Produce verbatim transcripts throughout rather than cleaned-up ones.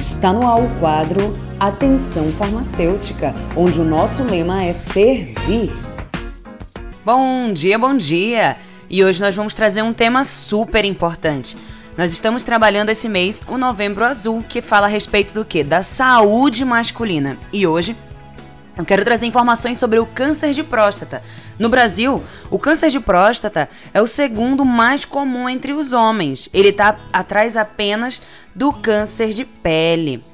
Está no ar o quadro Atenção Farmacêutica, onde o nosso lema é servir. Bom dia, bom dia! E hoje nós vamos trazer um tema super importante. Nós estamos trabalhando esse mês o Novembro Azul, que fala a respeito do quê? Da saúde masculina. E hoje eu quero trazer informações sobre o câncer de próstata. No Brasil, o câncer de próstata é o segundo mais comum entre os homens. Ele está atrás apenas do câncer de pele.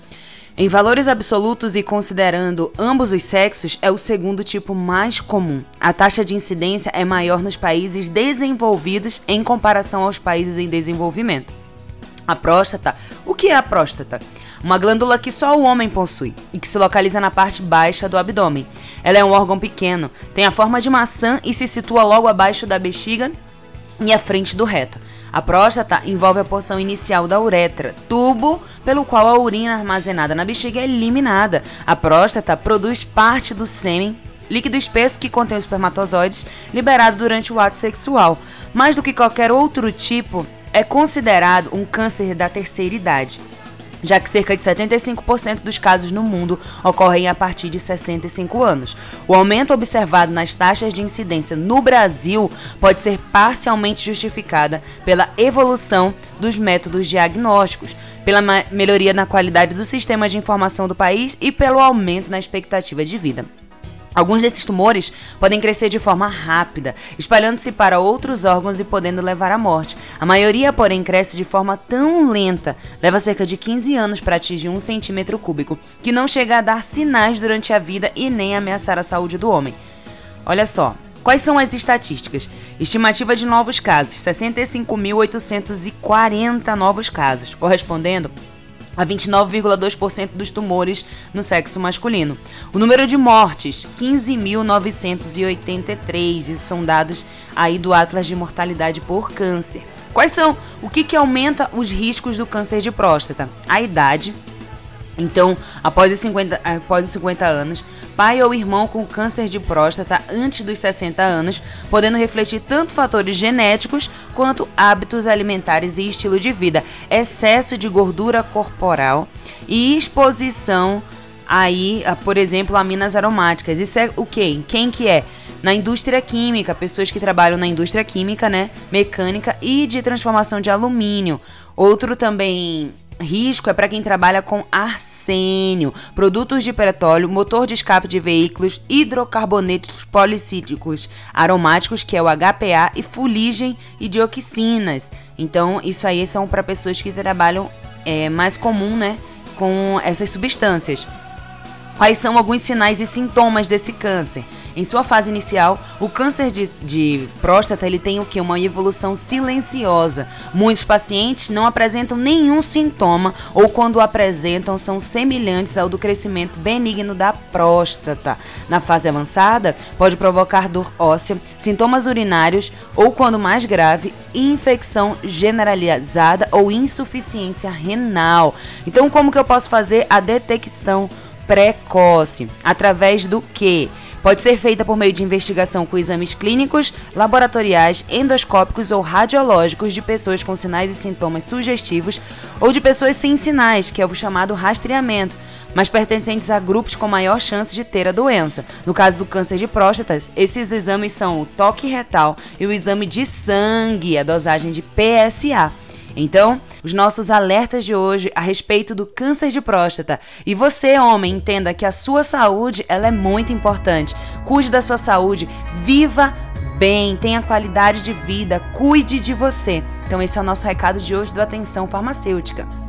Em valores absolutos e considerando ambos os sexos, é o segundo tipo mais comum. A taxa de incidência é maior nos países desenvolvidos em comparação aos países em desenvolvimento. A próstata, o que é a próstata? Uma glândula que só o homem possui e que se localiza na parte baixa do abdômen. Ela é um órgão pequeno, tem a forma de maçã e se situa logo abaixo da bexiga e à frente do reto. A próstata envolve a porção inicial da uretra, tubo pelo qual a urina armazenada na bexiga é eliminada. A próstata produz parte do sêmen, líquido espesso que contém os espermatozoides, liberado durante o ato sexual. Mais do que qualquer outro tipo, é considerado um câncer da terceira idade, já que cerca de setenta e cinco por cento dos casos no mundo ocorrem a partir de sessenta e cinco anos. O aumento observado nas taxas de incidência no Brasil pode ser parcialmente justificada pela evolução dos métodos diagnósticos, pela melhoria na qualidade dos sistemas de informação do país e pelo aumento na expectativa de vida. Alguns desses tumores podem crescer de forma rápida, espalhando-se para outros órgãos e podendo levar à morte. A maioria, porém, cresce de forma tão lenta, leva cerca de quinze anos para atingir um centímetro cúbico, que não chega a dar sinais durante a vida e nem ameaçar a saúde do homem. Olha só, quais são as estatísticas? Estimativa de novos casos, sessenta e cinco mil oitocentos e quarenta novos casos, correspondendo a vinte e nove vírgula dois por cento dos tumores no sexo masculino. O número de mortes, quinze mil novecentos e oitenta e três. Isso são dados aí do Atlas de Mortalidade por Câncer. Quais são? O que, que aumenta os riscos do câncer de próstata? A idade. Então, após os, cinquenta, após os cinquenta anos, pai ou irmão com câncer de próstata antes dos sessenta anos, podendo refletir tanto fatores genéticos quanto hábitos alimentares e estilo de vida, excesso de gordura corporal e exposição aí, por exemplo, a aminas aromáticas. Isso é o quê? Quem que é? Na indústria química, pessoas que trabalham na indústria química, né, mecânica e de transformação de alumínio. Outro também risco é para quem trabalha com arsênio, produtos de petróleo, motor de escape de veículos, hidrocarbonetos policídicos aromáticos, que é o H P A, e fuligem e dioxinas. Então, isso aí são para pessoas que trabalham é, mais comum, né, com essas substâncias. Quais são alguns sinais e sintomas desse câncer? Em sua fase inicial, o câncer de, de próstata ele tem o quê? Uma evolução silenciosa. Muitos pacientes não apresentam nenhum sintoma ou quando apresentam são semelhantes ao do crescimento benigno da próstata. Na fase avançada, pode provocar dor óssea, sintomas urinários ou, quando mais grave, infecção generalizada ou insuficiência renal. Então, como que eu posso fazer a detecção precoce? Através do quê? Pode ser feita por meio de investigação com exames clínicos, laboratoriais, endoscópicos ou radiológicos de pessoas com sinais e sintomas sugestivos ou de pessoas sem sinais, que é o chamado rastreamento, mas pertencentes a grupos com maior chance de ter a doença. No caso do câncer de próstata, esses exames são o toque retal e o exame de sangue, a dosagem de P S A. Então, os nossos alertas de hoje a respeito do câncer de próstata. E você, homem, entenda que a sua saúde, ela é muito importante. Cuide da sua saúde, viva bem, tenha qualidade de vida, cuide de você. Então, esse é o nosso recado de hoje do Atenção Farmacêutica.